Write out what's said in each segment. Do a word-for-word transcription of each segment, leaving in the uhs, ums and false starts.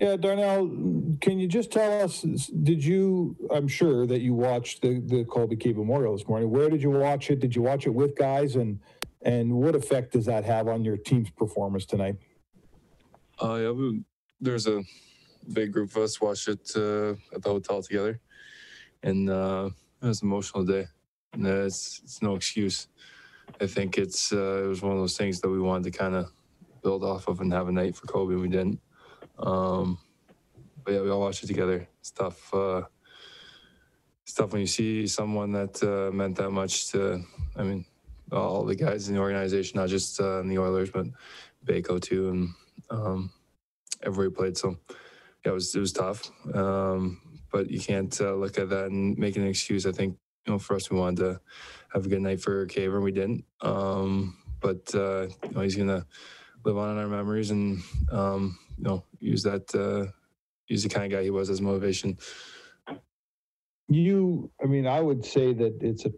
Yeah, Darnell, can you just tell us, did you, I'm sure that you watched the, the Colby Cave Memorial this morning. Where did you watch it? Did you watch it with guys? And and what effect does that have on your team's performance tonight? Uh, yeah, we, there's a big group of us watched it uh, at the hotel together. And uh, it was an emotional day. And uh, it's, it's no excuse. I think it's uh, it was one of those things that we wanted to kind of build off of and have a night for Kobe, and we didn't. Um, but yeah, we all watched it together. It's tough. Uh, it's tough when you see someone that uh, meant that much to, I mean, all the guys in the organization, not just uh, in the Oilers, but Bako too, and um, everybody played. So yeah, it was it was tough. Um, but you can't uh, look at that and make an excuse. I think, you know, for us, we wanted to have a good night for Caver, and we didn't. Um, but uh, you know, he's gonna live on in our memories, and um, you know, use that, uh, use the kind of guy he was as motivation. You, I mean, I would say that it's a,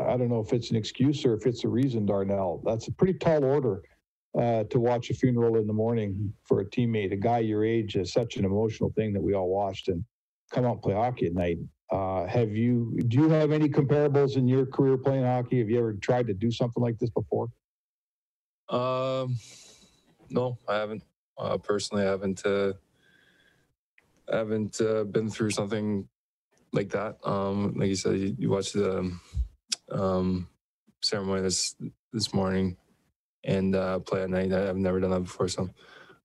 I don't know if it's an excuse or if it's a reason, Darnell. That's a pretty tall order uh, to watch a funeral in the morning for a teammate. A guy your age is such an emotional thing that we all watched, and come out and play hockey at night. Uh, have you, do you have any comparables in your career playing hockey? Have you ever tried to do something like this before? Um, no, I haven't. Uh, personally, I haven't, uh, I haven't uh, been through something like that. Um, like you said, you, you watched the um, ceremony this, this morning and uh, play at night. I've never done that before, so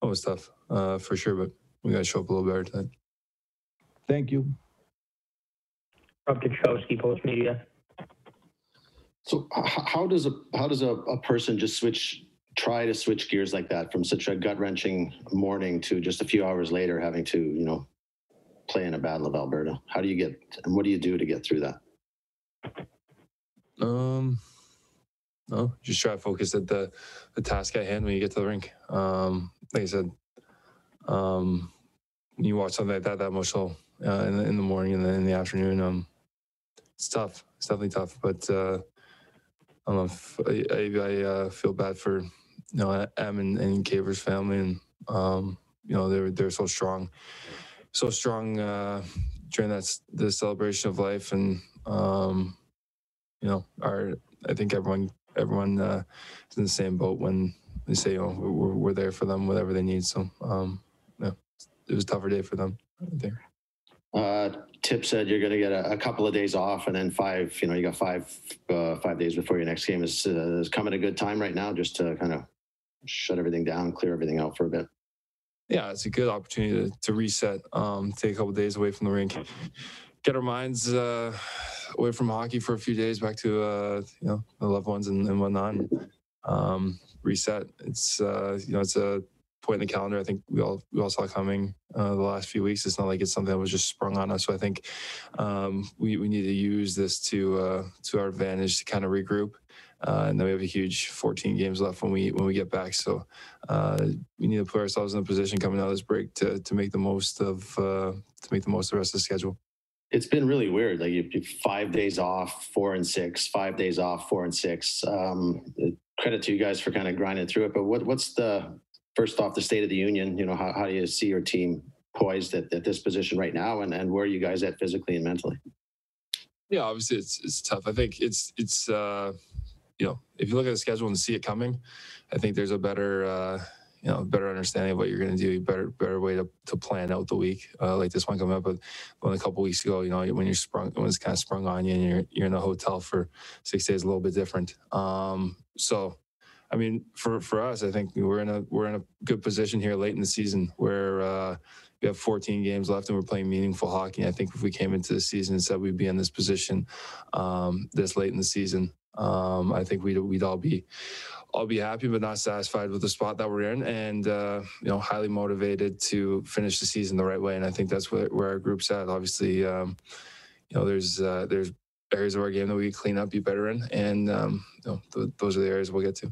that was tough uh, for sure, but we got to show up a little better tonight. Thank you. Rob Kaczowski, Post Media. So how does a how does a, a person just switch try to switch gears like that from such a gut wrenching morning to just a few hours later having to, you know, play in a Battle of Alberta? How do you get and what do you do to get through that? Um, no, just try to focus at the the task at hand when you get to the rink. Um, like I said, um, when you watch something like that, that emotional. Uh, in, the, in the morning and then in the afternoon. Um, it's tough. It's definitely tough. But uh, I don't know if I, I, I uh, feel bad for, you know, Em and, and Caver's family. And, um, you know, they're, they're so strong, so strong uh, during that the celebration of life. And, um, you know, our, I think everyone everyone uh, is in the same boat when they say, you know, we're, we're there for them, whatever they need. So, um, yeah, it was a tougher day for them, I think. Uh, Tip said you're going to get a, a couple of days off, and then five. You know, you got five, uh, five days before your next game. Is uh, is coming a good time right now, just to kind of shut everything down, clear everything out for a bit. Yeah, it's a good opportunity to, to reset. Um, take a couple of days away from the rink, get our minds uh, away from hockey for a few days, back to uh, you know, the loved ones and, and whatnot. Um, reset. It's uh, you know, it's a point in the calendar I think we all we all saw coming uh, the last few weeks. It's not like it's something that was just sprung on us. So I think um, we, we need to use this to uh, to our advantage to kind of regroup. Uh, and then we have a huge fourteen games left when we when we get back. So uh, we need to put ourselves in a position coming out of this break to to make the most of uh, to make the most of the rest of the schedule. It's been really weird. Like you, you five days off, four and six, five days off, four and six. Um, credit to you guys for kind of grinding through it. But what what's the first off, the State of the Union, you know, how, how do you see your team poised at, at this position right now, and, and where are you guys at physically and mentally? Yeah, obviously it's it's tough. I think it's, it's uh, you know, if you look at the schedule and see it coming, I think there's a better, uh, you know, better understanding of what you're going to do, better better way to, to plan out the week, uh, like this one coming up. But when a couple weeks ago, you know, when you're sprung, when it's kind of sprung on you and you're, you're in a hotel for six days, a little bit different. Um, so, I mean, for, for us, I think we're in a we're in a good position here late in the season where uh, we have fourteen games left and we're playing meaningful hockey. I think if we came into the season and said we'd be in this position um, this late in the season, um, I think we'd we'd all be all be happy but not satisfied with the spot that we're in, and uh, you know, highly motivated to finish the season the right way. And I think that's where, where our group's at. Obviously, um, you know, there's uh, there's areas of our game that we clean up, be better in, and um, you know, th- those are the areas we'll get to.